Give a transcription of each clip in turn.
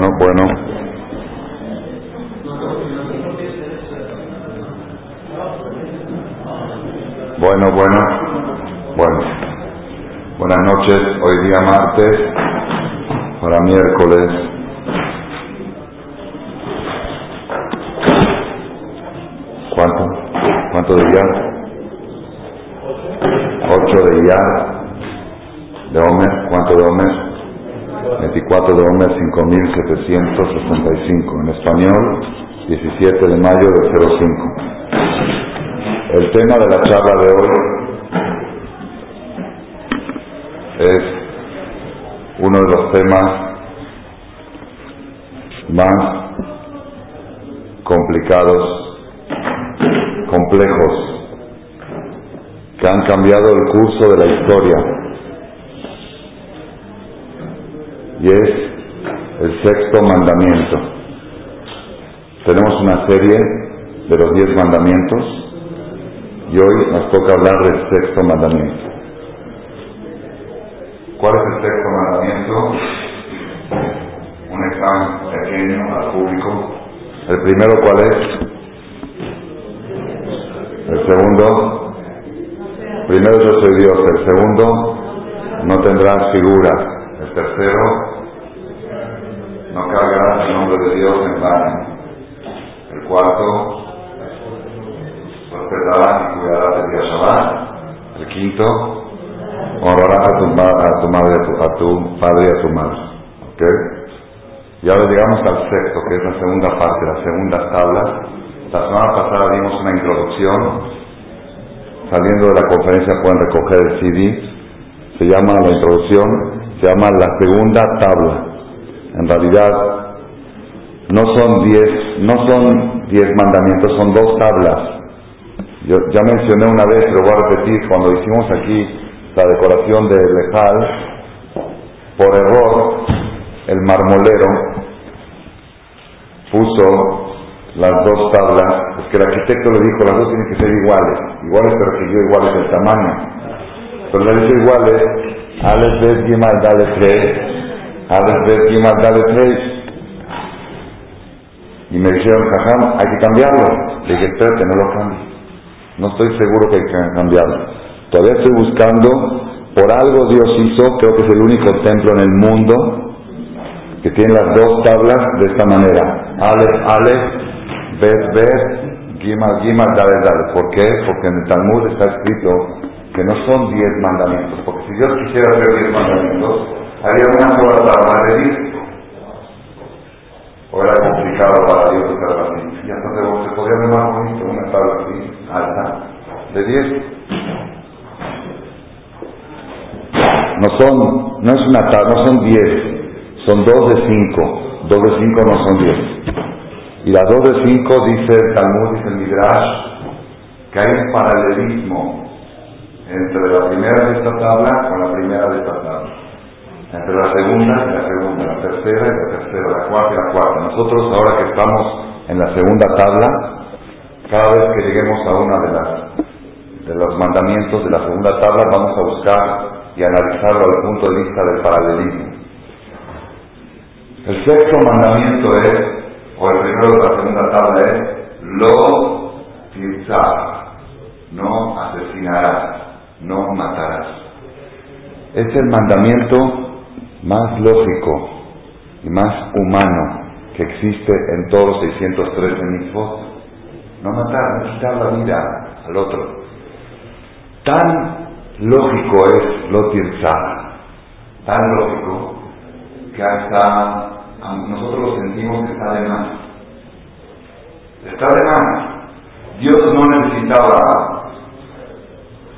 Bueno. Bueno. Buenas noches, hoy día martes, para miércoles. ¿Cuánto de Iyar? 8 de Iyar. ¿De Omer? ¿Cuánto de Omer? 24 de Omer 5765, en español 17 de mayo del 05. El tema de la charla de hoy es uno de los temas más complicados, complejos, que han cambiado el curso de la historia. Y es el sexto mandamiento. Tenemos una serie de los 10 mandamientos y hoy nos toca hablar del sexto mandamiento. ¿Cuál es el sexto mandamiento? Un examen pequeño al público. ¿El primero cuál es? ¿El segundo? Primero, yo soy Dios. El segundo, no tendrás figura. El tercero, no cargarás el nombre de Dios en vano. El cuarto, respetarás y cuidarás el día Shabat. El quinto, honrarás a tu padre y a tu madre. ¿Okay? Y ahora llegamos al sexto, que es la segunda parte, las segundas tablas. La semana pasada dimos una introducción. Saliendo de la conferencia pueden recoger el CD. Se llama la introducción. Se llama la segunda tabla. En realidad no son 10 mandamientos, son 2 tablas. Yo ya mencioné una vez, pero voy a repetir, cuando hicimos aquí la decoración de Lejal, por error el marmolero puso las 2 tablas. Es que el arquitecto le dijo, las 2 tienen que ser iguales, pero que yo iguales el tamaño, pero le dice iguales. Ales Bet Gimal Dale 3, Ales Bet Gimal Dale 3. Y me dijeron, jajam, hay que cambiarlo. Le dije, espérate, no lo cambie. No estoy seguro que hay que cambiarlo. Todavía estoy buscando. Por algo Dios hizo, creo que es el único templo en el mundo que tiene las 2 tablas de esta manera. Ales, Bet, Gimal Dale Dale. ¿Por qué? Porque en el Talmud está escrito que no son 10 mandamientos, porque si Dios quisiera hacer 10 mandamientos, haría una sola tabla de 10. O era complicado para Dios hacerla así. Y entonces se podría ver más bonito una tabla así, alta, de 10. No son 10, son 2 de 5. 2 de 5 no son 10. Y las 2 de 5 dice el Talmud, dice el Midrash, que hay un paralelismo entre la primera de esta tabla con la primera de esta tabla, entre la segunda y la segunda, la tercera y la tercera, la cuarta y la cuarta. Nosotros ahora que estamos en la segunda tabla, cada vez que lleguemos a una de los mandamientos de la segunda tabla, vamos a buscar y analizarlo desde el punto de vista del paralelismo. El sexto mandamiento es, o el primero de la segunda tabla es, lo tirzá, no asesinarás. No matarás. Es el mandamiento más lógico y más humano que existe en todos los 613 mitzvot. No matar, no quitar la vida al otro. Tan lógico es lo tirzá, tan lógico que hasta nosotros lo sentimos que está de más. Está de más. Dios no necesitaba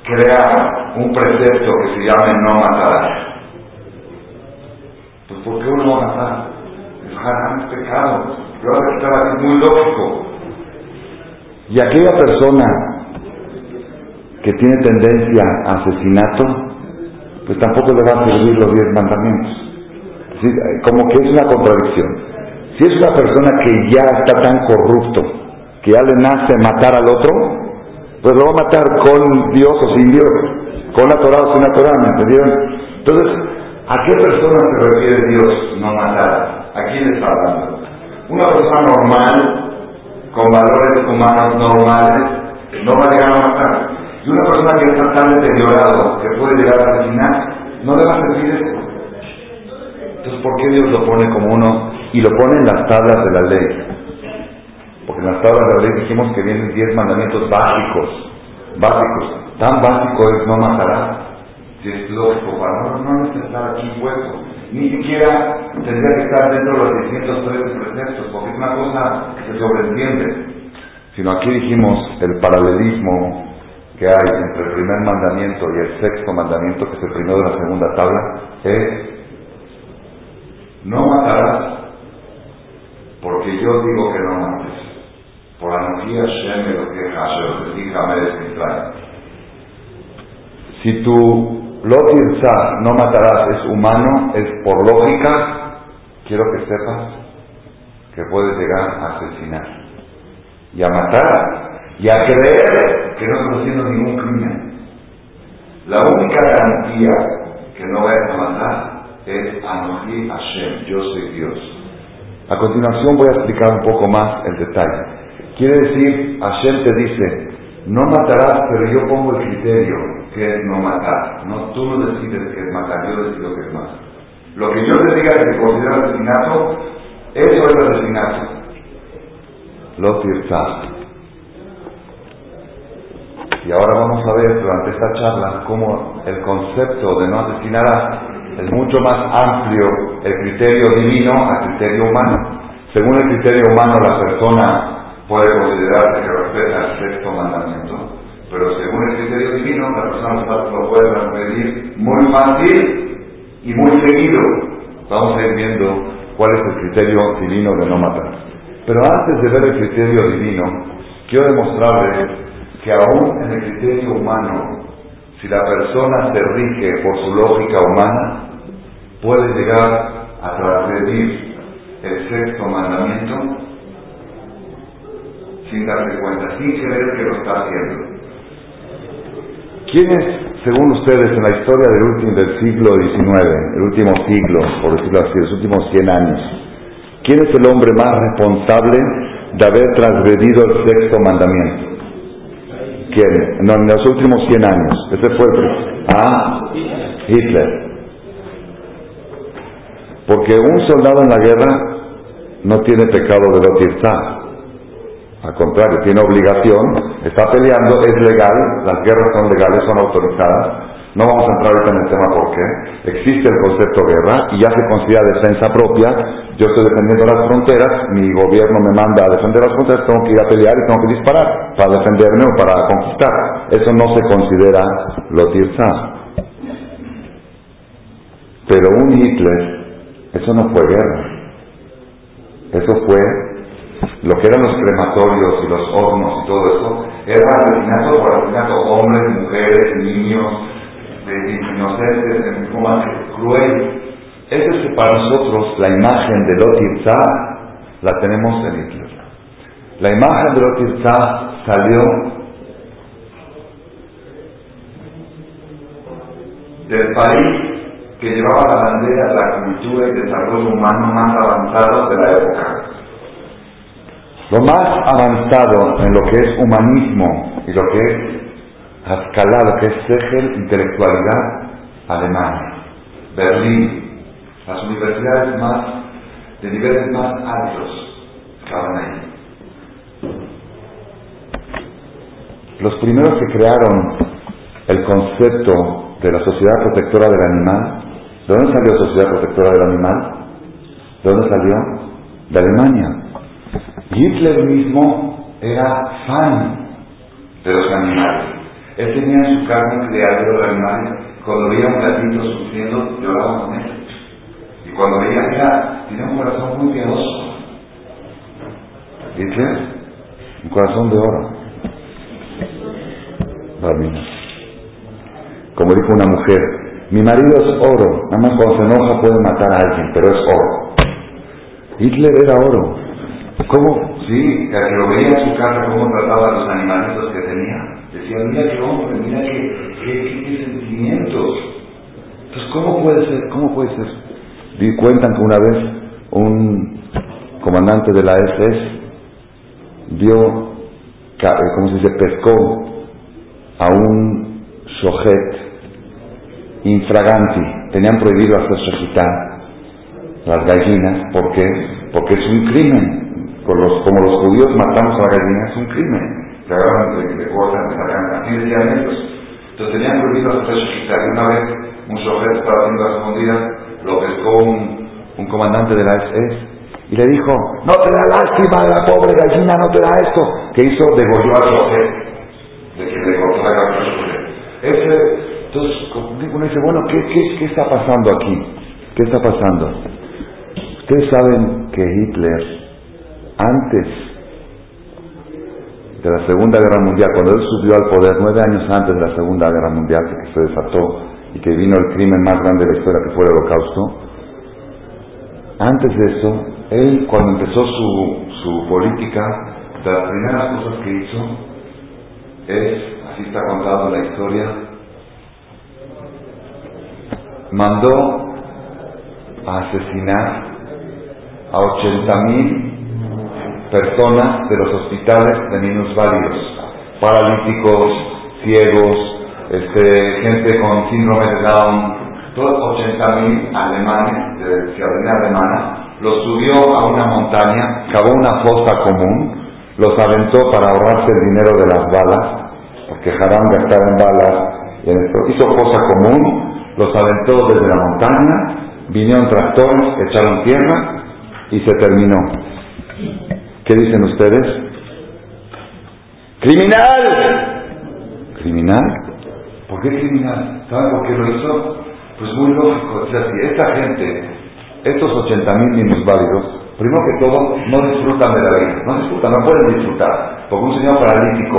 crear un precepto que se llame no matarás. Pues ¿por qué uno va a matar? Es jajam, es pecado. Lo va a quitar aquí, es muy lógico. Y aquella persona que tiene tendencia a asesinato, pues tampoco le va a servir los 10 mandamientos. Es decir, como que es una contradicción. Si es una persona que ya está tan corrupto que ya le nace matar al otro, pues lo va a matar con Dios o sin Dios, con la Torá o sin la Torá, ¿me entendieron? Entonces, ¿a qué persona se refiere Dios no matar? ¿A quién le está hablando? Una persona normal, con valores humanos normales, no va a llegar a matar. Y una persona que está tan deteriorado que puede llegar a asesinar, no le va a servir eso. Entonces, ¿por qué Dios lo pone como uno y lo pone en las tablas de la ley? Porque en las tablas de la ley dijimos que vienen 10 mandamientos básicos. Tan básico es no matarás. Si es lógico, para no estar aquí puesto. Ni siquiera tendría que estar dentro de los 613 preceptos, porque es una cosa que se sobreentiende. Sino aquí dijimos el paralelismo que hay entre el primer mandamiento y el sexto mandamiento, que es el primero de la segunda tabla, es no matarás, porque yo digo que no mates. Por analogía, Shem me lo queja, yo te diga, me desmitrae. Si tú lo piensas, no matarás, es humano, es por lógica, quiero que sepas que puedes llegar a asesinar. Y a matar, y a creer que no estás haciendo ningún crimen. La única garantía que no vayas a matar es Anoji Hashem, yo soy Dios. A continuación voy a explicar un poco más el detalle. Quiere decir, Hashem te dice, no matarás, pero yo pongo el criterio que es no matar. No, tú no decides que es matar, yo decido que es matar. Lo que yo te diga que considero asesinato, eso es asesinato. Lo tirzás. Y ahora vamos a ver durante esta charla cómo el concepto de no asesinarás es mucho más amplio, el criterio divino al criterio humano. Según el criterio humano, la persona puede considerarse que respeta el sexto mandamiento, pero según el criterio divino, la persona lo puede transgredir muy fácil y muy seguido. Vamos a ir viendo cuál es el criterio divino de no matar. Pero antes de ver el criterio divino, quiero demostrarles que aún en el criterio humano, si la persona se rige por su lógica humana, puede llegar a transgredir el sexto mandamiento sin darse cuenta, sin creer que lo está haciendo. ¿Quiénes, según ustedes, en la historia del siglo XIX, el último siglo, por decirlo así, los últimos 100 años, quién es el hombre más responsable de haber transgredido el sexto mandamiento? ¿Quién? No, en los últimos 100 años. Ese fue el primero. Hitler. Porque un soldado en la guerra no tiene pecado de no tirar. Al contrario, tiene obligación. Está peleando, es legal. Las guerras son legales, son autorizadas. No vamos a entrar ahorita en el tema por qué. Existe el concepto guerra y ya se considera defensa propia. Yo estoy defendiendo las fronteras, mi gobierno me manda a defender las fronteras, tengo que ir a pelear y tengo que disparar para defenderme o para conquistar. Eso no se considera lo tirzá. Pero un Hitler, eso no fue guerra. Eso fue lo que eran los crematorios y los hornos y todo eso. Era asesinato por asesinato, hombres, mujeres, niños, de inocentes, en forma cruel. Eso es que para nosotros la imagen de Lo Tirzá la tenemos en Hitler. La imagen de Lo Tirzá salió del país que llevaba la bandera, la cultura y desarrollo humano más avanzados de la época. Lo más avanzado en lo que es humanismo y lo que es Azcalá, que es Segel, intelectualidad alemana. Berlín, las universidades más de niveles más altos estaban ahí. Los primeros que crearon el concepto de la sociedad protectora del animal, ¿de dónde salió la sociedad protectora del animal? ¿De dónde salió? De Alemania. Hitler mismo era fan de los animales. Él tenía en su carne criadero de animales. Cuando veía un gatito sufriendo, lloraba con él. Y cuando veía, mira, tenía un corazón muy piadoso. Hitler, un corazón de oro. Como dijo una mujer, mi marido es oro, nada más cuando se enoja puede matar a alguien, pero es oro. Hitler era oro. ¿Cómo? Sí, ya que lo veía en su carne, cómo trataba a los animalitos que tenía. Decían, mira qué hombre, mira qué sentimientos. Entonces, ¿cómo puede ser? Cuentan que una vez un comandante de la SS dio, como se dice, pescó a un shojet infraganti. Tenían prohibido hacer shojitar las gallinas. ¿Por qué? Porque es un crimen. Como los judíos matamos a la gallina, es un crimen. Se agarran, se cortan, se agarran, así decían ellos. Entonces tenían prohibido hacer shojitar. Una vez un shojet estaba haciendo las escondidas, lo pescó un comandante de la SS y le dijo: no te da lástima de la pobre gallina, no te da esto. Que hizo, degolló al shojet, de que le cortó la cabeza al shojet. Entonces uno dice, bueno, ¿qué está pasando aquí? ¿Qué está pasando? Ustedes saben que Hitler, antes de la Segunda Guerra Mundial, cuando él subió al poder 9 años antes de la Segunda Guerra Mundial, que se desató y que vino el crimen más grande de la historia, que fue el Holocausto, antes de eso, él, cuando empezó su política, de las primeras cosas que hizo es, así está contado en la historia, mandó a asesinar a 80,000 personas de los hospitales de minusválidos, paralíticos, ciegos, gente con síndrome de Down. Todos 80,000 alemanes de ciudadanía alemana, los subió a una montaña, cavó una fosa común, los aventó para ahorrarse el dinero de las balas, porque Haram gastaba en balas, hizo fosa común, los aventó desde la montaña, vinieron tractores, echaron tierra y se terminó. ¿Qué dicen ustedes? ¡Criminal! ¿Criminal? ¿Por qué criminal? ¿Saben por qué lo hizo? Pues muy lógico, o sea, si esta gente, estos 80,000 minusválidos, primero que todo, no disfrutan de la vida, no pueden disfrutar, porque un señor paralítico,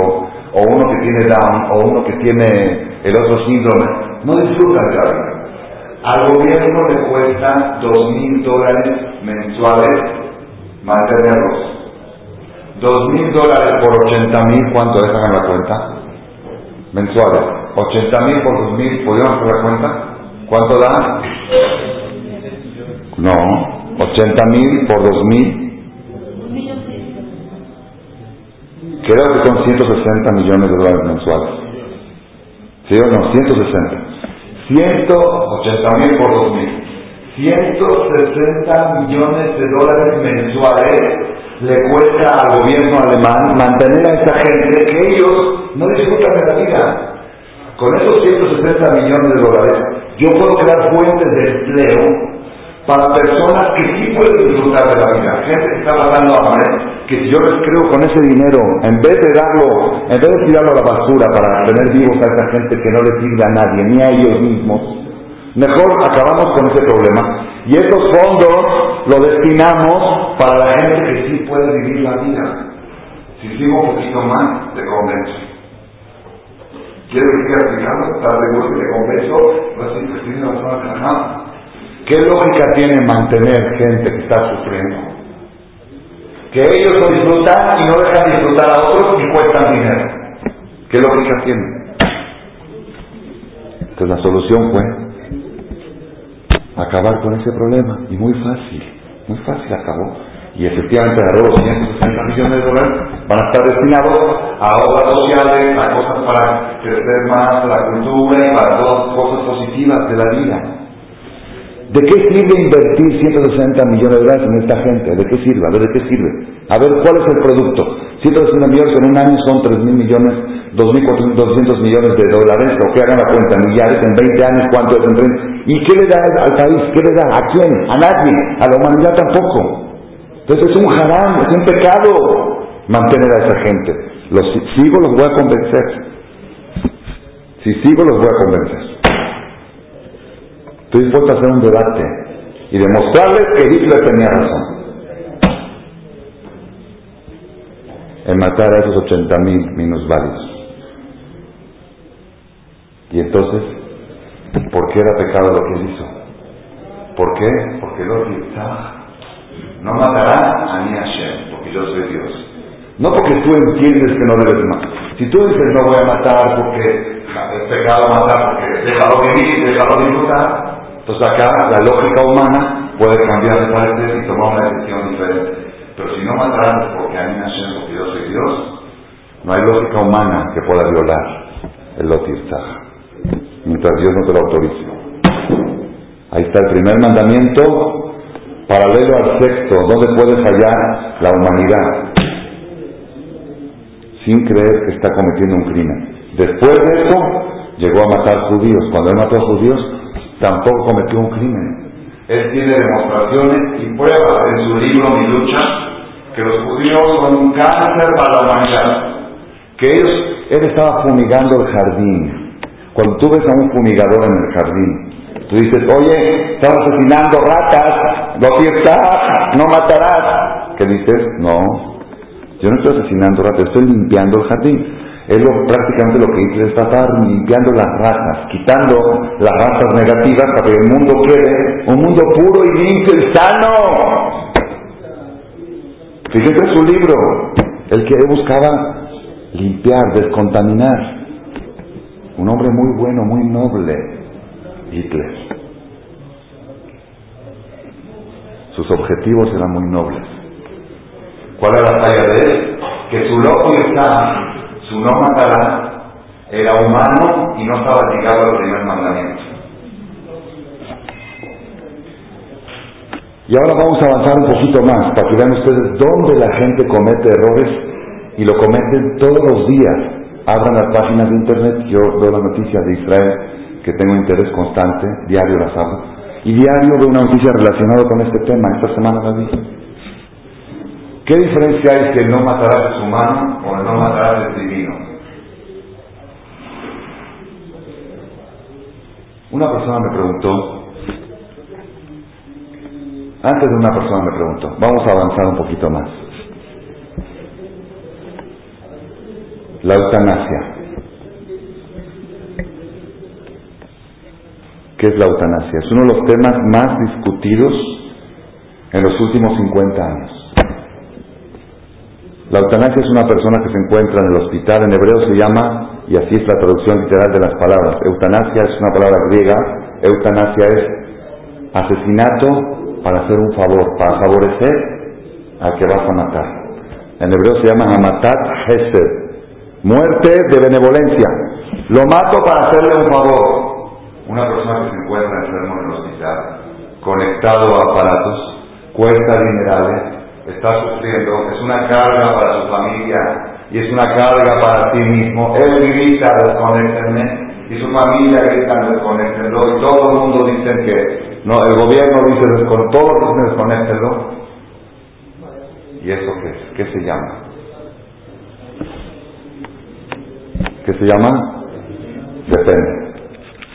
o uno que tiene Down, o uno que tiene el otro síndrome, no disfrutan de la vida. Al gobierno le cuesta $2,000 mensuales mantenerlos. $2,000 por 80,000, ¿cuánto dejan en la cuenta? Mensuales. 80,000 por 2,000, ¿podríamos hacer la cuenta? ¿Cuánto da? No, 80,000 por 2,000. Creo que son $160 millones mensuales. ¿Sí o no? 160. 180,000 por 2,000. $160 millones mensuales le cuesta al gobierno alemán mantener a esta gente que ellos no disfrutan de la vida. Con esos $160 millones. Yo puedo crear fuentes de empleo para personas que sí pueden disfrutar de la vida. Gente que está pasando hambre, que si yo les creo con ese dinero, en vez de tirarlo a la basura para tener vivos a esa gente que no les sirve a nadie, ni a ellos mismos, mejor acabamos con ese problema. Y esos fondos los destinamos para la gente que sí puede vivir la vida. Si hicimos un poquito más, te convenzo. Quiero que siga explicando, ¿estás seguro que te convenzo? ¿Qué lógica tiene mantener gente que está sufriendo? Que ellos no disfrutan y no dejan disfrutar a otros y cuestan dinero. ¿Qué lógica tiene? Entonces la solución fue acabar con ese problema. Y muy fácil acabó. Y efectivamente agarró los $160 millones van a estar destinados a obras sociales, a cosas para crecer más la cultura y para todas cosas positivas de la vida. ¿De qué sirve invertir $160 millones en esta gente? ¿De qué sirve? A ver, ¿de qué sirve? A ver, ¿cuál es el producto? $160 millones en un año son $3,000 millones, $2,400 millones, o que hagan la cuenta, millares en 20 años, ¿cuánto es en 30? ¿Y qué le da al país? ¿Qué le da? ¿A quién? A nadie, a la humanidad tampoco. Entonces es un haram, es un pecado mantener a esa gente. Si sigo los voy a convencer. Estoy dispuesto a hacer un debate y demostrarles que Hitler tenía razón en matar a esos 80,000 minusválidos. Y entonces, ¿por qué era pecado lo que él hizo? ¿Por qué? Porque lo quitaba. No matarás a mi Hashem, porque yo soy Dios. No porque tú entiendes que no debes matar. Si tú dices no voy a matar porque es pecado matar, porque déjalo vivir, déjalo disfrutar. Entonces acá la lógica humana puede cambiar de parte y tomar una decisión diferente. Pero si no matarás porque a mí me hacen lo que yo soy Dios, no hay lógica humana que pueda violar el lo tirtaj, mientras Dios no te lo autorice. Ahí está el primer mandamiento, paralelo al sexto, donde puede fallar la humanidad sin creer que está cometiendo un crimen. Después de eso, llegó a matar judíos. Cuando él mató a judíos, tampoco cometió un crimen. Él tiene demostraciones y pruebas en su libro Mi Lucha, que los judíos son un cáncer para la humanidad. Que ellos, él estaba fumigando el jardín. Cuando tú ves a un fumigador en el jardín, tú dices, oye, estás asesinando ratas, lo tirtarás, no matarás. ¿Qué dices? No, yo no estoy asesinando ratas, estoy limpiando el jardín. Es prácticamente lo que hice, es estar limpiando las ratas, quitando las ratas negativas para que el mundo quede un mundo puro y limpio y sano. Fíjense en su libro, el que buscaba limpiar, descontaminar. Un hombre muy bueno, muy noble, Hitler. Sus objetivos eran muy nobles. ¿Cuál era la falla de él? Que su loco está... Su no matará era humano y no estaba ligado al primer mandamiento. Y ahora vamos a avanzar un poquito más para que vean ustedes dónde la gente comete errores, y lo cometen todos los días. Abran las páginas de internet, yo veo las noticias de Israel, que tengo interés constante, diario las abro, y diario veo una noticia relacionada con este tema. Esta semana la vi. ¿Qué diferencia hay si el no matarás es humano o el no matarás es divino? Una persona me preguntó, vamos a avanzar un poquito más. La eutanasia. ¿Qué es la eutanasia? Es uno de los temas más discutidos en los últimos 50 años. La eutanasia es una persona que se encuentra en el hospital, en hebreo se llama, y así es la traducción literal de las palabras. Eutanasia es una palabra griega, eutanasia es asesinato para hacer un favor, para favorecer al que vas a matar. En hebreo se llama hamatat hesed, muerte de benevolencia. Lo mato para hacerle un favor. Una persona que se encuentra enfermo en el hospital, conectado a aparatos, cuesta dinerales, está sufriendo, es una carga para su familia y es una carga para sí mismo. Él grita, desconéctenme, y su familia grita, desconéctenlo, y todo el mundo dice que no, el gobierno dice, desconéctenlo. ¿Y eso qué es? ¿Qué se llama? ¿Qué se llama?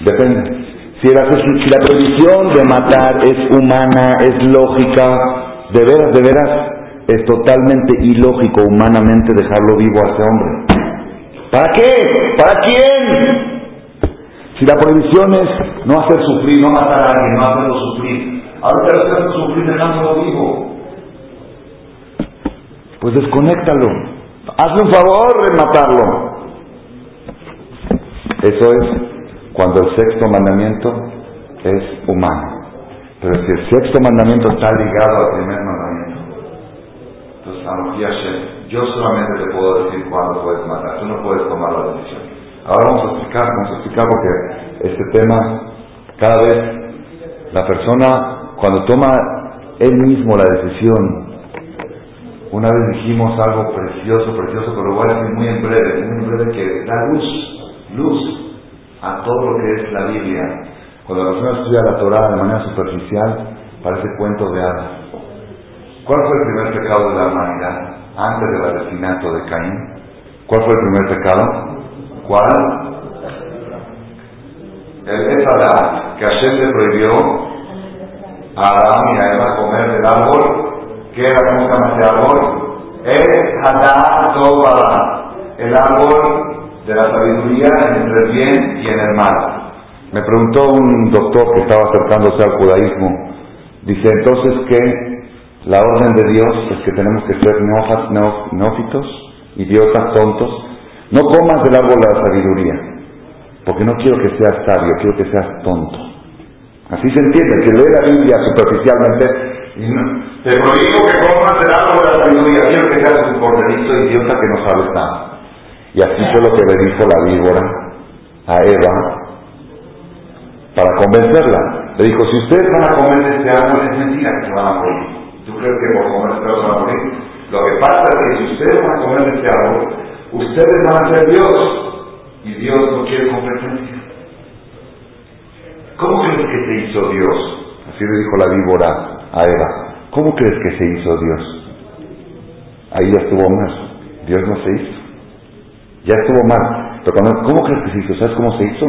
Depende. Si la prohibición de matar es humana, es lógica, de veras, es totalmente ilógico humanamente dejarlo vivo a ese hombre. ¿Para qué? ¿Para quién? Si la prohibición es no hacer sufrir, no matar a alguien, no hacerlo sufrir, ahora te lo hacen sufrir dejándolo vivo. Pues desconéctalo. Hazle un favor de matarlo. Eso es cuando el sexto mandamiento es humano. Pero si el sexto mandamiento está ligado al primer mandamiento, entonces analogía Shem, yo solamente te puedo decir cuándo puedes matar, tú no puedes tomar la decisión. Ahora vamos a explicar porque este tema, cada vez la persona cuando toma él mismo la decisión. Una vez dijimos algo precioso, pero lo voy a decir muy en breve, que da luz a todo lo que es la Biblia. Cuando la persona estudia la Torá de manera superficial, parece cuento de hadas. ¿Cuál fue el primer pecado de la humanidad antes del asesinato de Caín? ¿Cuál fue el primer pecado? ¿Cuál? El Éfadá, que Hashem le prohibió a Adán y a Eva comer del árbol. ¿Qué era justamente el árbol? Éfadá Tóbala, el árbol de la sabiduría entre el bien y en el mal. Me preguntó un doctor que estaba acercándose al judaísmo, dice, entonces que la orden de Dios es que tenemos que ser neófitos, idiotas, tontos. No comas del árbol de la sabiduría, porque no quiero que seas sabio, quiero que seas tonto. Así se entiende, el que lee la Biblia superficialmente, te prohíbo que comas del árbol de la sabiduría, quiero que seas un corderito idiota que no sabes nada. Y así fue lo que le dijo la víbora a Eva para convencerla. Le dijo, si ustedes van a comer de este árbol, es mentira que se van a morir. ¿Tú crees que por comer este árbol van a morir? Lo que pasa es que si ustedes van a comer de este árbol, ustedes van a ser Dios, y Dios no quiere competencia. ¿Cómo crees que se hizo Dios? Así le dijo la víbora a Eva. ¿Cómo crees que se hizo Dios? Ahí ya estuvo mal. Dios no se hizo. Ya estuvo mal. Pero cuando, ¿cómo crees que se hizo? ¿Sabes cómo se hizo?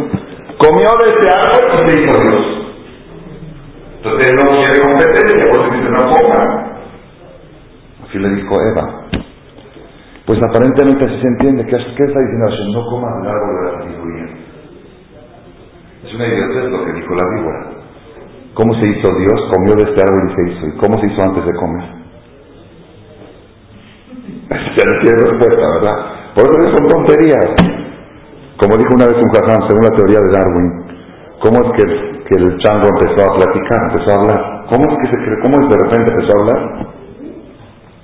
Comió de ese árbol y se hizo Dios. Entonces no quiere competencia porque dice no coma. Así le dijo Eva. Pues aparentemente así se entiende. ¿Qué está diciendo Hashem? No comas del árbol de la sabiduría. Es una idiotez lo que dijo la víbora. ¿Cómo se hizo Dios? Comió de este árbol y se hizo. ¿Y cómo se hizo antes de comer? Ya no tiene respuesta, ¿verdad? Por eso son tonterías. Como dijo una vez un jajam, según la teoría de Darwin, ¿cómo es que el chango empezó a platicar, empezó a hablar? ¿Cómo es de repente empezó a hablar?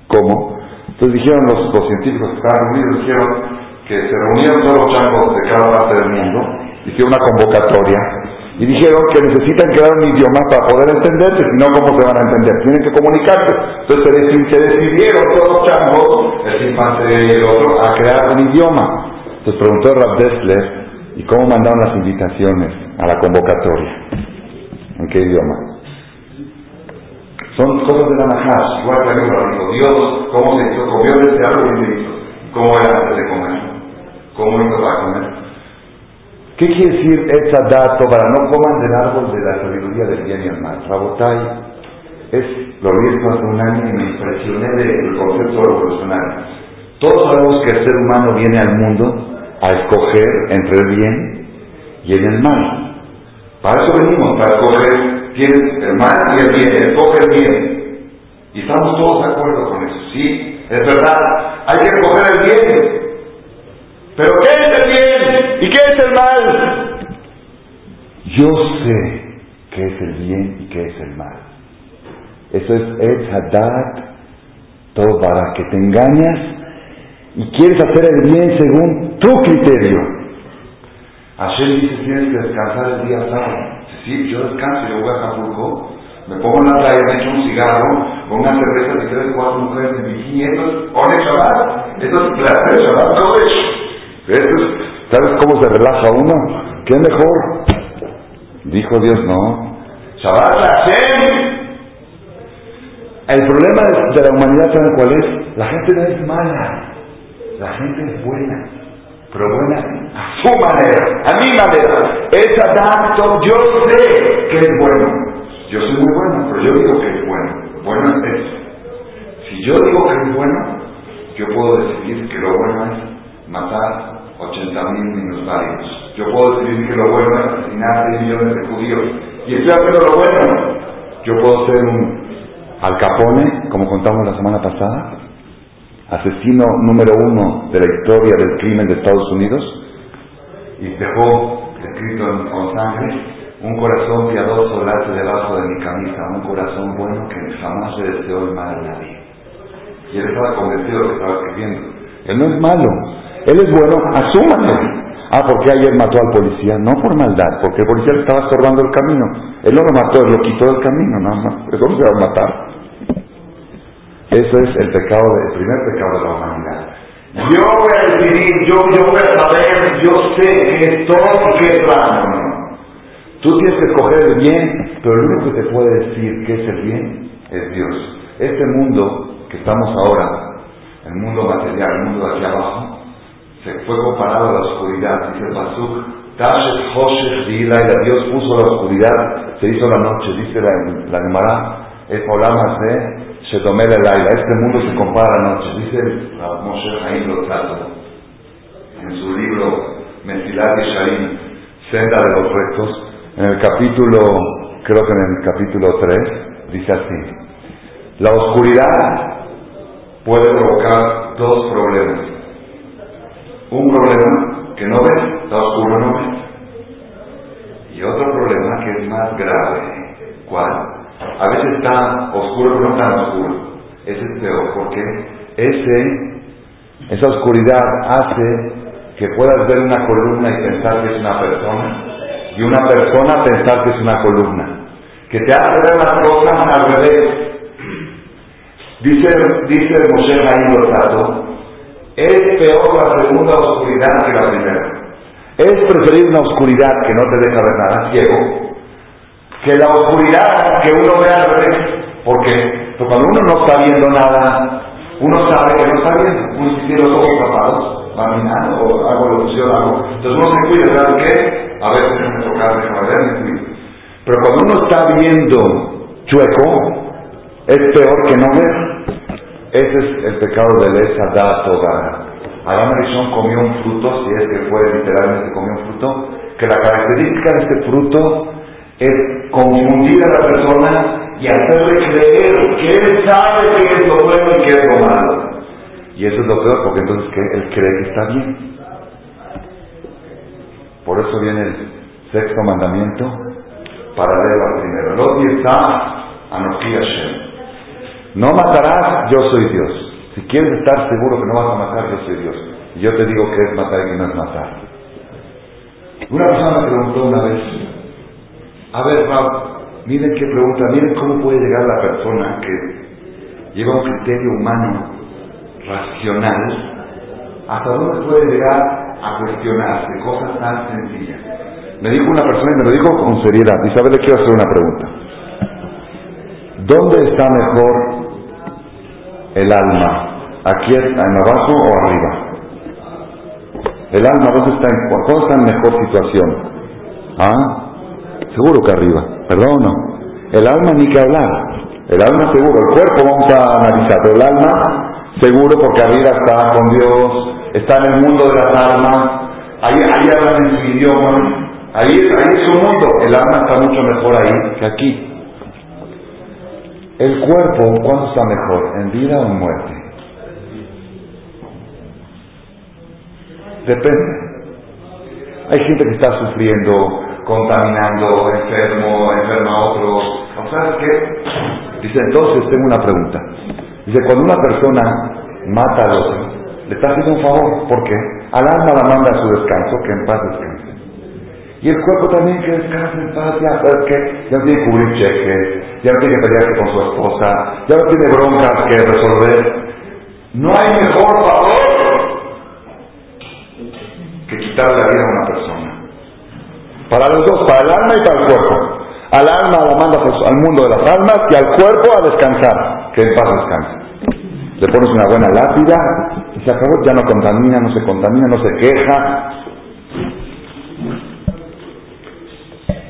¿Cómo? Entonces dijeron los científicos que estaban reunidos, dijeron que se reunieron todos los changos de cada parte del mundo, hicieron una convocatoria y dijeron que necesitan crear un idioma para poder entenderse, si no, ¿cómo se van a entender? Tienen que comunicarse. Entonces se decidieron todos los changos, el chimpancé y el otro, a crear un idioma. Entonces preguntó Rav Dessler, ¿y cómo mandaron las invitaciones a la convocatoria? ¿En qué idioma? Son cosas de la Najash. Igual que dijo Dios, ¿cómo se hizo? Comió de este árbol y se hizo. ¿Cómo era antes de comer? ¿Cómo hizo para comer? ¿Qué quiere decir esta dato para no coman del árbol de la sabiduría del bien y el mal? Rabotay, lo vi esto hace un año y me impresioné del concepto revolucionario. Todos sabemos que el ser humano viene al mundo a escoger entre el bien y el mal. Para eso venimos, para escoger tienes el mal y el bien, escoge el bien. Y estamos todos de acuerdo con eso, sí, es verdad, hay que escoger el bien. ¿Pero qué es el bien? ¿Y qué es el mal? Yo sé qué es el bien y qué es el mal. Eso es Etzadat, todo para que te engañas y quieres hacer el bien según tu criterio. Hashem dice, tienes que descansar el día sábado. Sí, yo descanso, yo voy a Acapulco, me pongo en la playa, me echo un cigarro, con una cerveza de 3 o 4 mujeres en bikini, eso es Ole Shabat, eso es placer Shabat, todo eso. ¿Sabes cómo se relaja uno? ¿Qué es mejor? Dijo Dios, no. Shabat Hashem. El problema de la humanidad, ¿saben cuál es? La gente no es mala. La gente es buena. Pero buena a su manera, a mi manera. Esa tanto yo sé que es bueno. Yo soy muy bueno, pero yo digo que es bueno. Bueno es eso. Si yo digo que es bueno, yo puedo decidir que lo bueno es matar 80,000 minusválidos. Yo puedo decidir que lo bueno es asesinar 6 millones de judíos y estoy haciendo lo bueno. Yo puedo ser un Al Capone, como contamos la semana pasada, asesino número 1 de la historia del crimen de Estados Unidos, y dejó escrito con sangre: un corazón piadoso late debajo de mi camisa, un corazón bueno que jamás le deseó el mal a nadie. Y él estaba convencido de lo que estaba escribiendo. Él no es malo. Él es bueno, asúmanlo. Ah, ¿por qué ayer mató al policía? No por maldad, porque el policía le estaba estorbando el camino. Él no lo mató, él lo quitó del camino, nada más. ¿Cómo se va a matar? Eso es el pecado, el primer pecado de la humanidad. Yo voy a decidir, yo voy a saber, yo sé que es todo y que es plano. No. Tú tienes que escoger el bien, pero el único que te puede decir que es el bien es Dios. Este mundo que estamos ahora, el mundo material, el mundo de aquí abajo, fue comparado a la oscuridad. Dice el Bazúk, Tashet Hoshech Dilayla, Dios puso la oscuridad, se hizo la noche. Dice la Guemará, Olamas de Shedomel el Laila, este mundo se compara a la noche. Dice Moshe Haim Luzzatto en su libro Mesilat Yesharim, Senda de los Rectos, en el capítulo, creo que en el capítulo 3, dice así: la oscuridad puede provocar 2 problemas. Un problema que no ves, está oscuro, no ves. Y Y otro problema que es más grave, ¿cuál? A veces está oscuro, pero no tan oscuro. Ese es peor, porque esa oscuridad hace que puedas ver una columna y pensar que es una persona, y una persona pensar que es una columna, que te hace ver las cosas al revés. Dice Moshe Haim Luzzatto, es peor la segunda oscuridad que la primera. Es preferir una oscuridad que no te deja ver nada, ciego, que la oscuridad que uno ve al revés. Porque cuando uno no está viendo nada, uno sabe que no está viendo. Uno tiene los ojos tapados, caminando, o algo de ilusión, algo. Entonces uno se cuida, ¿sabes qué? A ver, déjame tocar, déjame ver, me cuido. Pero cuando uno está viendo chueco, es peor que no ver. Ese es el pecado de lesa da toda. Adam Rishon comió un fruto, si es que fue literalmente comió un fruto, que la característica de este fruto es confundir a la persona y hacerle creer que él sabe que es lo bueno y que es lo malo. Y eso es lo peor, porque entonces que él cree que está bien. Por eso viene el sexto mandamiento paralelo al primero. Lo que está Anochi Hashem. No matarás, yo soy Dios. Si quieres estar seguro que no vas a matar, yo soy Dios. Y yo te digo que es matar y que no es matar. Una persona me preguntó una vez, a ver, miren qué pregunta, miren cómo puede llegar la persona que lleva un criterio humano racional, hasta dónde puede llegar a cuestionarse cosas tan sencillas. Me dijo una persona y me lo dijo con seriedad. Isabel, le quiero hacer una pregunta. ¿Dónde está mejor el alma? ¿Aquí en abajo o arriba? El alma, ¿dónde está en mejor situación? ¿Ah? Seguro que arriba, perdón, no. El alma ni que hablar. El alma seguro, el cuerpo vamos a analizar, pero el alma seguro porque arriba está con Dios, está en el mundo de las almas, ahí hablan en su idioma, ahí es su mundo. El alma está mucho mejor ahí que aquí. El cuerpo, ¿cuándo está mejor? ¿En vida o en muerte? Depende. Hay gente que está sufriendo, contaminando, enferma a otro. ¿Sabes qué? Dice, entonces tengo una pregunta. Dice, cuando una persona mata al otro, le está haciendo un favor. ¿Por qué? Al alma la manda a su descanso, que en paz descanse. Y el cuerpo también, que descanse en paz. Ya, ¿sabes qué? Ya no tiene que cubrir cheques, ya no tiene que pelearse con su esposa, ya no tiene broncas que resolver. No hay mejor favor que quitarle la vida a una persona. Para los dos, para el alma y para el cuerpo. Al alma la manda al mundo de las almas y al cuerpo a descansar, que en paz descanse. Le pones una buena lápida y se acabó, ya no contamina, no se contamina, no se queja.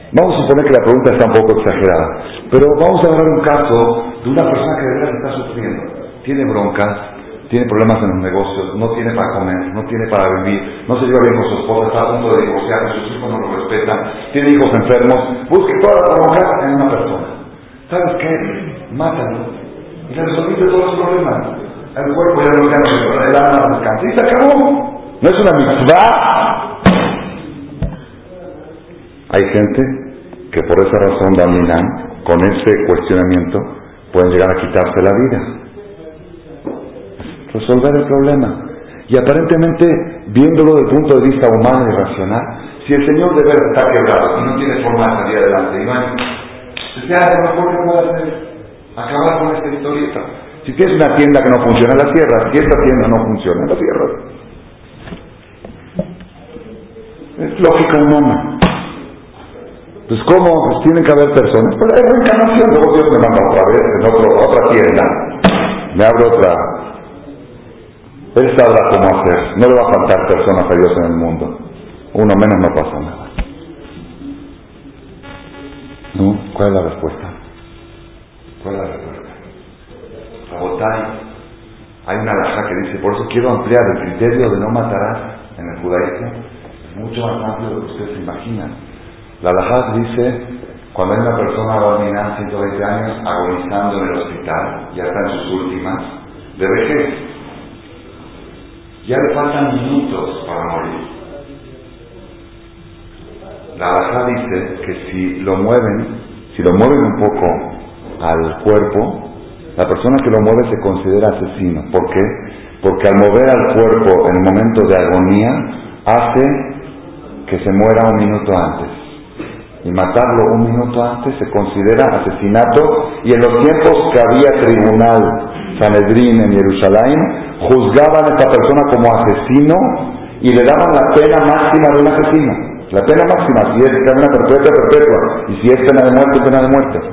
Vamos a suponer que la pregunta está un poco exagerada, pero vamos a hablar un caso de una persona que de verdad está sufriendo, tiene broncas, tiene problemas en los negocios, no tiene para comer, no tiene para vivir, no se lleva bien con su esposa, está a punto de divorciar, sus hijos no lo respetan, tiene hijos enfermos, busque todas las broncas en una persona. ¿Sabes qué? Mátalo y le resolviste todos los problemas. El cuerpo ya no tiene, el alma descansa y se acabó. ¿No es una mitzvah? Hay gente que por esa razón dominan, con ese cuestionamiento pueden llegar a quitarse la vida. Resolver el problema. Y aparentemente, viéndolo desde el punto de vista humano y racional, si el Señor de verdad está quebrado y no tiene forma de salir adelante, y no hay, se hace lo mejor que puede hacer, acabar con esta historieta. Si tienes una tienda que no funciona, la cierras. Si esta tienda no funciona, la cierras. Es lógica humana. Pues ¿cómo? Tienen que haber personas. Pero es reencarnación. Luego Dios me manda otra vez en otra tienda. Me abro otra. Él sabrá cómo hacer. No le va a faltar personas a Dios en el mundo. Uno menos no pasa nada. ¿No? ¿Cuál es la respuesta? Sabotai. Hay una halajá que dice, por eso quiero ampliar el criterio de no matarás en el judaísmo. Es mucho más amplio de lo que ustedes se imaginan. La halajá dice, cuando hay una persona dominante 120 años agonizando en el hospital, ya está en sus últimas, de vejez, ya le faltan minutos para morir. La halajá dice que si lo mueven un poco al cuerpo, la persona que lo mueve se considera asesino. ¿Por qué? Porque al mover al cuerpo en el momento de agonía, hace que se muera un minuto antes. Y matarlo un minuto antes se considera asesinato. Y en los tiempos que había tribunal Sanedrín en Jerusalén, juzgaban a esta persona como asesino y le daban la pena máxima de un asesino. La pena máxima, si es cadena perpetua, perpetua. Y si es pena de muerte, pena de muerte.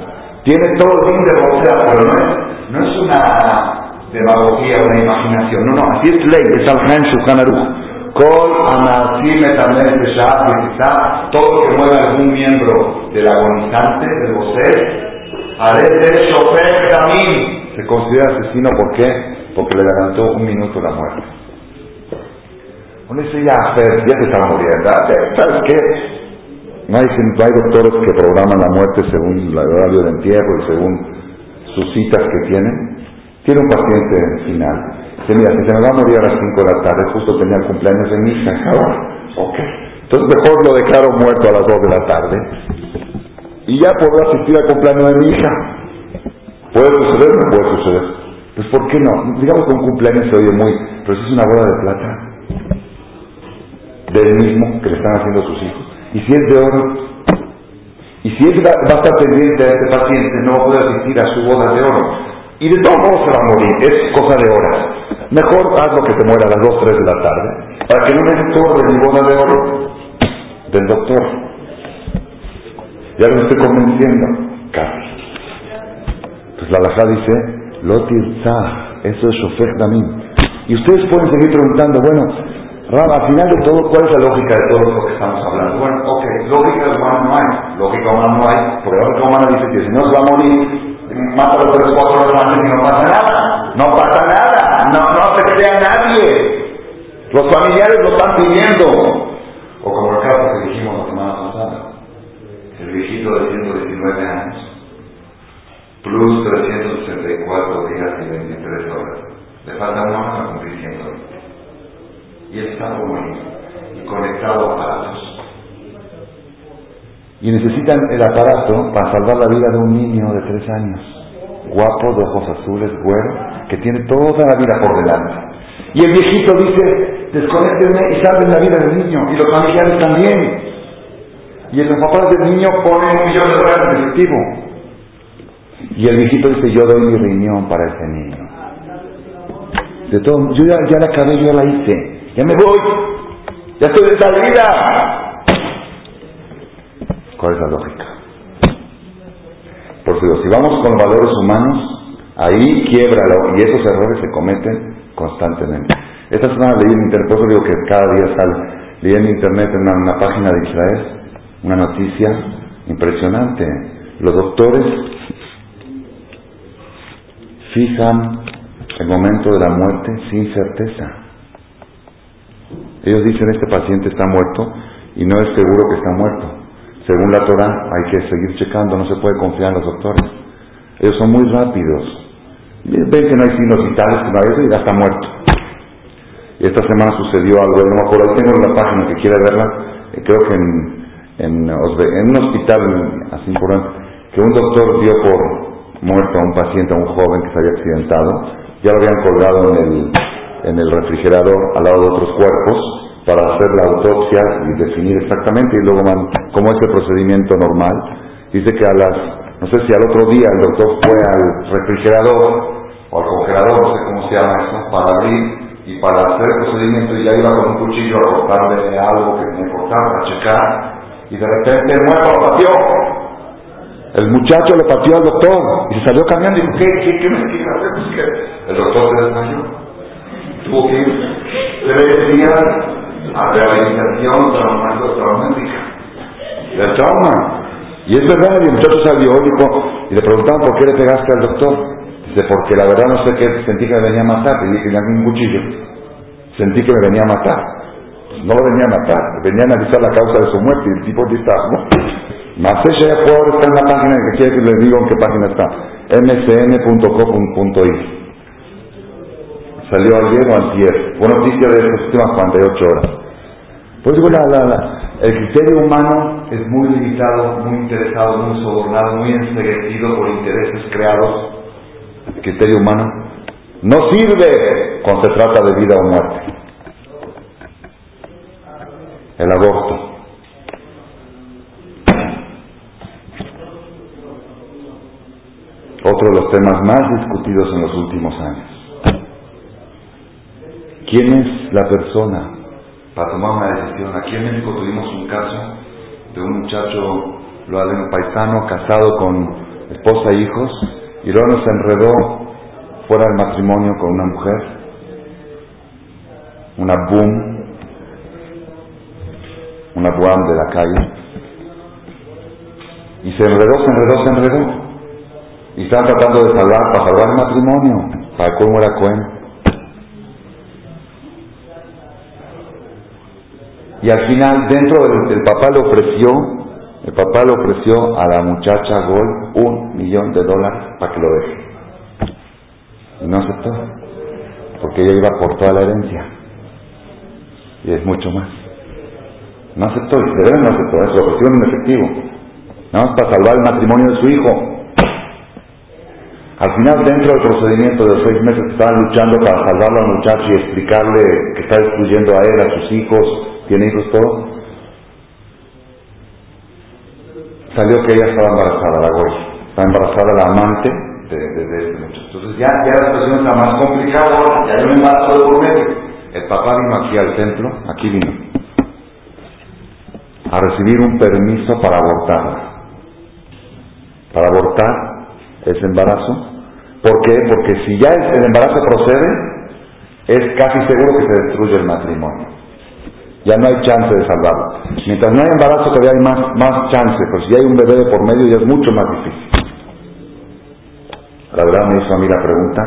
Tiene todo el fin de boxear, pero no es una demagogía, una imaginación. No, así es ley, es al-Hem Shulchan Aruch. Todo lo que mueva algún miembro del agonizante, del vocé, haré Shofej Damim, se considera asesino. ¿Por qué? Porque le adelantó un minuto la muerte. Uno dice, ya se está muriendo, ¿sabes qué? No hay doctores que programan la muerte según el horario de entierro y según sus citas que tienen. Tiene un paciente final. Dice, mira, si se me va a morir a las 5 de la tarde, justo tenía el cumpleaños de mi hija, ok, entonces mejor lo declaro muerto a las 2 de la tarde y ya podrá asistir al cumpleaños de mi hija. ¿Puede suceder o no puede suceder? Pues ¿por qué no? Digamos que un cumpleaños se oye muy, pero si es una boda de plata del mismo que le están haciendo sus hijos, y si es de oro, y si es va a estar pendiente a este paciente, no puede asistir a su boda de oro y de todos modos se va a morir, es cosa de horas. Mejor hazlo que te muera a las 2, 3 de la tarde, para que no me estorbe mi boda de oro del doctor. Ya lo estoy convenciendo, casi. Pues la halajá dice, eso es Shofej Damim. Y ustedes pueden seguir preguntando, bueno, Raba, al final de todo, ¿cuál es la lógica de todo lo que estamos hablando? Bueno, ok, lógica humana no hay, porque la lógica humana dice que si no se va a morir, mata a los 3, 4 horas antes y no pasa nada. No afecte a nadie. Los familiares lo están pidiendo. O como el caso que dijimos la semana pasada. El viejito de 119 años, plus 364 días y 23 horas. Le falta un año para cumplir 100 horas. Y él está conmigo y conectado a aparatos. Y necesitan el aparato para salvar la vida de un niño de 3 años. Guapo, de ojos azules, güero, que tiene toda la vida por delante. Y el viejito dice, desconéctenme y salven la vida del niño, y los familiares también. Y los papás del niño ponen $1,000,000 en efectivo. Y el viejito dice, yo doy mi riñón para ese niño. De todo, yo ya la acabé, yo la hice, ya me voy, ya estoy de salida. ¿Cuál es la lógica? Por Dios, si vamos con valores humanos, ahí quiebralo, y esos errores se cometen constantemente. Esta semana leí en internet, digo que cada día sale, leí en internet en una página de Israel una noticia impresionante. Los doctores fijan el momento de la muerte sin certeza. Ellos dicen, este paciente está muerto y no es seguro que está muerto. Según la Torá, hay que seguir checando, no se puede confiar en los doctores. Ellos son muy rápidos. Ven que no hay signos vitales, que no hay eso, y ya está muerto. Y esta semana sucedió algo, no me acuerdo, ahí tengo la página, que quiere verla, creo que en un hospital, así por ahí, que un doctor dio por muerto a un paciente, a un joven que se había accidentado, ya lo habían colgado en el refrigerador al lado de otros cuerpos, para hacer la autopsia y definir exactamente, y luego como es el procedimiento normal. Dice que no sé si al otro día el doctor fue al refrigerador o al congelador, no sé cómo se llama eso, para abrir y para hacer el procedimiento, y ya iba con un cuchillo a cortarle algo que tenía que cortar, a checar, y de repente el muerto lo pateó, el muchacho le pateó al doctor y se salió caminando, y dijo, ¿qué me quieres hacer? El doctor se desmayó, tuvo que ir 3 días a rehabilitación traumática del trauma. Y es verdad, y el muchacho salió y le preguntaban, ¿por qué le pegaste al doctor? Dice, porque la verdad no sé qué, sentí que me venía a matar. Y dije, tenía un cuchillo, sentí que me venía a matar. Pues no lo venía a matar, venía a analizar la causa de su muerte. Y el tipo dice, más ella por está en la página que quiere que les diga en qué página está, mcn.co.i. Salió ayer o antier, fue noticia de estas últimas 48 horas. Pues digo, el criterio humano es muy limitado, muy interesado, muy sobornado, muy enseguecido por intereses creados de criterio humano. No sirve cuando se trata de vida o muerte. El aborto. Otro de los temas más discutidos en los últimos años. ¿Quién es la persona para tomar una decisión? Aquí en México tuvimos un caso de un muchacho, lo un paisano, casado con esposa e hijos, y luego nos enredó fuera del matrimonio con una mujer, una boom de la calle, y se enredó, y estaban tratando de salvar, para salvar el matrimonio, para cómo era Cohen. Y al final, dentro del el papá le ofreció a la muchacha Gol $1,000,000 para que lo deje. Y no aceptó, porque ella iba por toda la herencia. Y es mucho más. No aceptó, y de verdad no aceptó, se lo ofreció en efectivo. Nada más para salvar el matrimonio de su hijo. Al final, dentro del procedimiento de 6 meses que estaban luchando para salvarlo al muchacho y explicarle que está destruyendo a él, a sus hijos, tiene hijos, todo, salió que ella estaba embarazada, la Goy, estaba embarazada la amante de este muchacho. Entonces ya la situación está más complicada, ya hay un embarazo de por medio. El papá vino aquí al templo, aquí vino, a recibir un permiso para abortarla. Para abortar ese embarazo. ¿Por qué? Porque si ya el embarazo procede, es casi seguro que se destruye el matrimonio. Ya no hay chance de salvarlo. Mientras no hay embarazo todavía hay más chance, pero si hay un bebé de por medio ya es mucho más difícil. La verdad me hizo a mí la pregunta,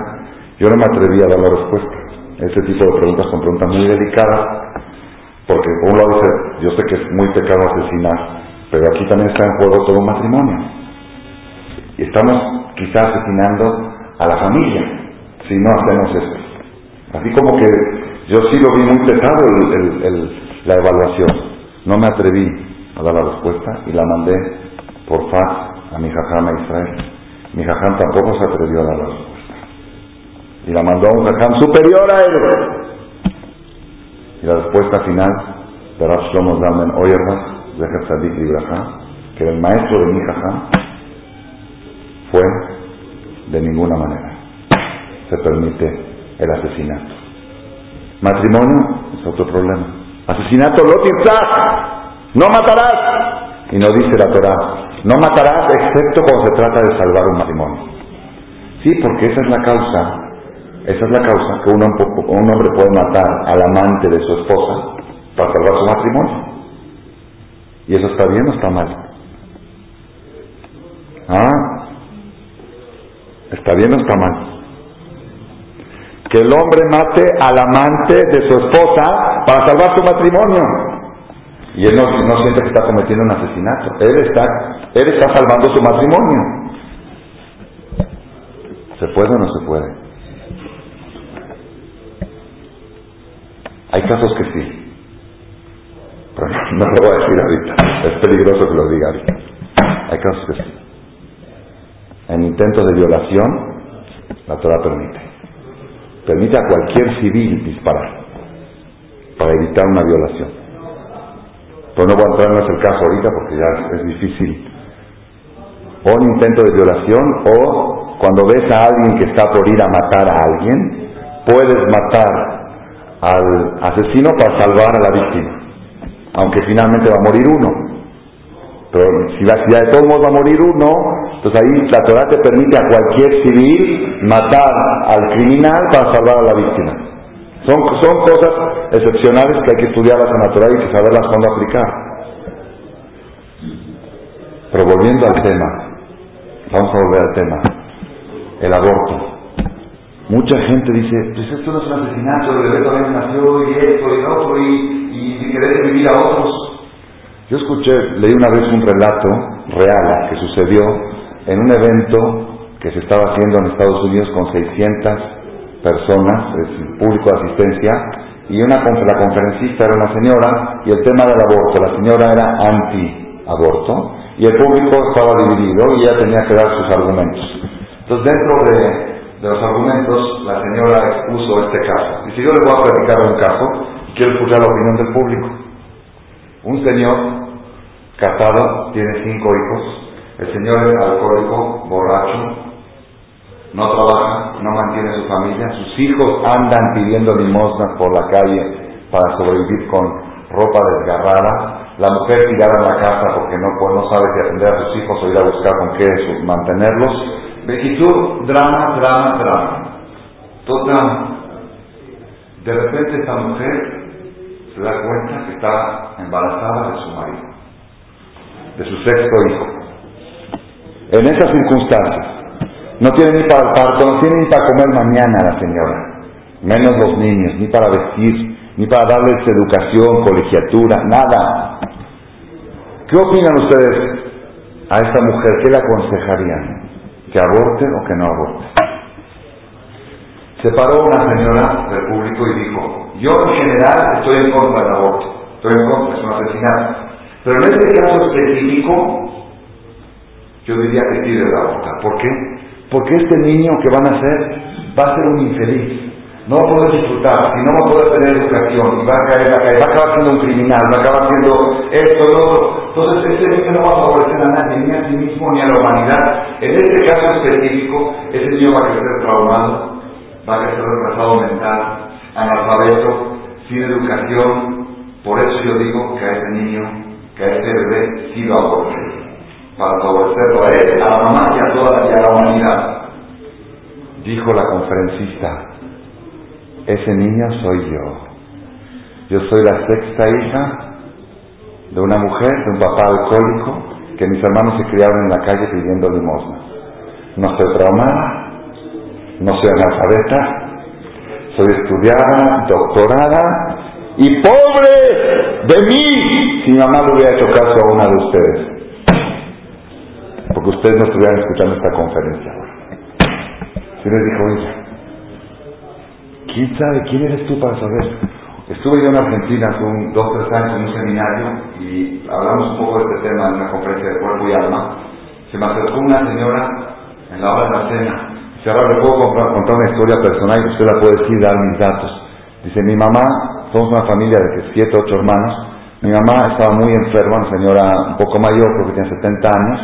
yo no me atreví a dar la respuesta. Este tipo de preguntas son preguntas muy delicadas, porque por un lado yo sé que es muy pecado asesinar, pero aquí también está en juego todo un matrimonio. Y estamos quizás asesinando a la familia, si no hacemos esto. Así como que yo sí lo vi muy pesado la evaluación. No me atreví a dar la respuesta y la mandé por fax a mi jajam a Israel. Mi jajam tampoco se atrevió a dar la respuesta. Y la mandó a un jajam superior a él. Y la respuesta final de Rashlomo Bravde, Oyerbas, que era el maestro de mi jajam, fue: de ninguna manera se permite el asesinato. Matrimonio es otro problema. Asesinato, lo tizás, no matarás. Y no dice la Torá, no matarás excepto cuando se trata de salvar un matrimonio. Sí, porque esa es la causa que un hombre puede matar al amante de su esposa para salvar su matrimonio. ¿Y eso está bien o está mal? ¿Está bien o está mal? Que el hombre mate al amante de su esposa para salvar su matrimonio. Y él no siente que está cometiendo un asesinato. Él está salvando su matrimonio. ¿Se puede o no se puede? Hay casos que sí. Pero no lo voy a decir ahorita. Es peligroso que lo diga ahorita. Hay casos que sí. En intentos de violación, la Torá permite a cualquier civil disparar para evitar una violación, pero no voy a entrar, no es el caso ahorita porque ya es difícil, o un intento de violación, o cuando ves a alguien que está por ir a matar a alguien, puedes matar al asesino para salvar a la víctima, aunque finalmente va a morir uno, pero si de todos modos va a morir uno, entonces ahí la Torá te permite a cualquier civil matar al criminal para salvar a la víctima. Son cosas excepcionales que hay que estudiarlas en la Torá y que saberlas cuándo aplicar. Pero volviendo al tema, el aborto. Mucha gente dice, pues esto no es un asesinato, el bebé también nació, y esto y otro, y querer vivir a otros. Yo leí una vez un relato real que sucedió en un evento que se estaba haciendo en Estados Unidos con 600 personas, es decir, público de asistencia, y la conferencista era una señora y el tema del aborto, la señora era anti aborto, y el público estaba dividido y ella tenía que dar sus argumentos. Entonces, dentro de los argumentos, la señora expuso este caso. Y si yo le voy a platicar un caso, quiero escuchar la opinión del público. Un señor casado, tiene 5 hijos, el señor es alcohólico, borracho, no trabaja, no mantiene a su familia, sus hijos andan pidiendo limosnas por la calle para sobrevivir con ropa desgarrada, la mujer tirada en la casa porque no sabe si atender a sus hijos o ir a buscar con qué mantenerlos. Y tú, drama, todo drama. De repente esta mujer se da cuenta que está embarazada de su marido, de su 6º hijo. En esas circunstancias, no tiene ni para el parto, no tiene ni para comer mañana la señora, menos los niños, ni para vestir, ni para darles educación, colegiatura, nada. ¿Qué opinan ustedes a esta mujer? ¿Qué le aconsejarían? ¿Que aborte o que no aborte? Se paró una señora del público y dijo: yo en general estoy en contra del aborto, estoy en contra, es un asesinato, pero en este caso específico yo diría que sí debe abortar. ¿Por qué? Porque este niño que van a hacer va a ser un infeliz, no va a poder disfrutar y no va a poder tener educación y va a acabar siendo un criminal, va a acabar siendo esto, lo otro. Entonces este niño no va a favorecer a nadie, ni a sí mismo ni a la humanidad. En este caso específico, ese niño va a crecer traumado, va a crecer retrasado mental, analfabeto, sin educación. Por eso yo digo que a este niño, que a este bebé sí lo aborten, para favorecerlo a él, a la mamá y a toda la humanidad. Dijo la conferencista: ese niño soy yo. Yo soy la 6ª hija de una mujer, de un papá alcohólico, que mis hermanos se criaron en la calle pidiendo limosna. No soy traumada, no soy analfabeta, soy estudiada, doctorada y pobre de mí. Si mi mamá le hubiera hecho caso a una de ustedes, porque ustedes no estuvieran escuchando esta conferencia ahora. Sí les dijo ella: ¿quién sabe quién eres tú para saber? Estuve yo en Argentina hace 2 o 3 años en un seminario y hablamos un poco de este tema en una conferencia de cuerpo y alma. Se me acercó una señora en la hora de la cena. Dice: ahora le puedo contar una historia personal y usted la puede decir, dar mis datos. Dice: mi mamá, somos una familia de 7 o 8 hermanos. Mi mamá estaba muy enferma, una señora un poco mayor, creo que tenía 70 años.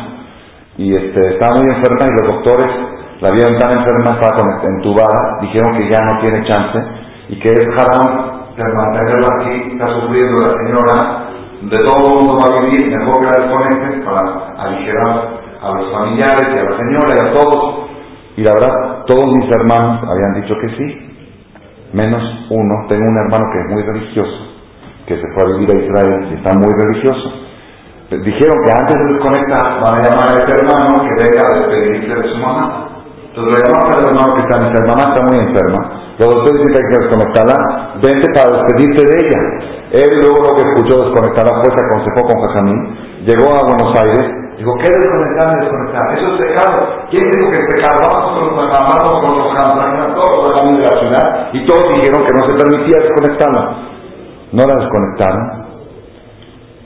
Y estaba muy enferma y los doctores la vieron tan enferma, estaba entubada, dijeron que ya no tiene chance y que es haram de mantenerla aquí, está sufriendo la señora, de todo el mundo va a vivir, mejor que la desconecten para aligerar a los familiares y a la señora y a todos. Y la verdad, todos mis hermanos habían dicho que sí, menos uno. Tengo un hermano que es muy religioso, que se fue a vivir a Israel y está muy religioso. Dijeron que antes de desconectar van a llamar a este hermano que venga a despedirse de su mamá. Entonces le llamamos al hermano que está en esa mamá, está muy enferma. Los doctores dicen que hay que desconectarla, vente para despedirte de ella. Él luego lo que escuchó desconectarla fue, se aconsejó con Jajamín, llegó a Buenos Aires, dijo: ¿qué desconectar? Eso es pecado. ¿Quién dijo que es pecado? Vamos con los jajamanos, con los jajamanos, todos los jajamanos de la ciudad, y todos dijeron que no se permitía desconectarla. No la desconectaron.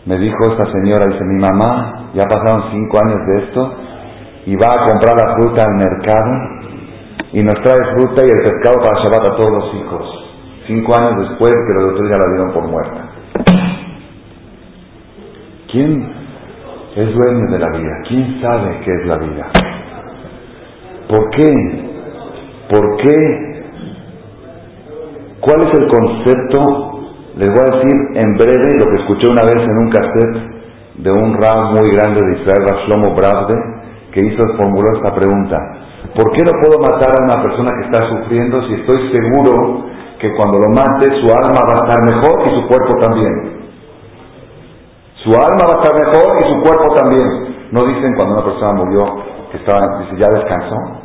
Me dijo esta señora, dice: mi mamá, ya pasaron 5 años de esto, y va a comprar la fruta al mercado y nos trae fruta y el pescado para Shabat a todos los hijos. 5 años después que los doctores ya la dieron por muerta. ¿Quién es dueño de la vida? ¿Quién sabe qué es la vida? ¿Por qué? ¿Por qué? ¿Cuál es el concepto? Les voy a decir en breve lo que escuché una vez en un cassette de un rab muy grande de Israel, Rashlomo Bravde, que formuló esta pregunta: ¿por qué no puedo matar a una persona que está sufriendo si estoy seguro que cuando lo mate su alma va a estar mejor y su cuerpo también? Su alma va a estar mejor y su cuerpo también. No dicen cuando una persona murió que estaba, dice, ya descansó.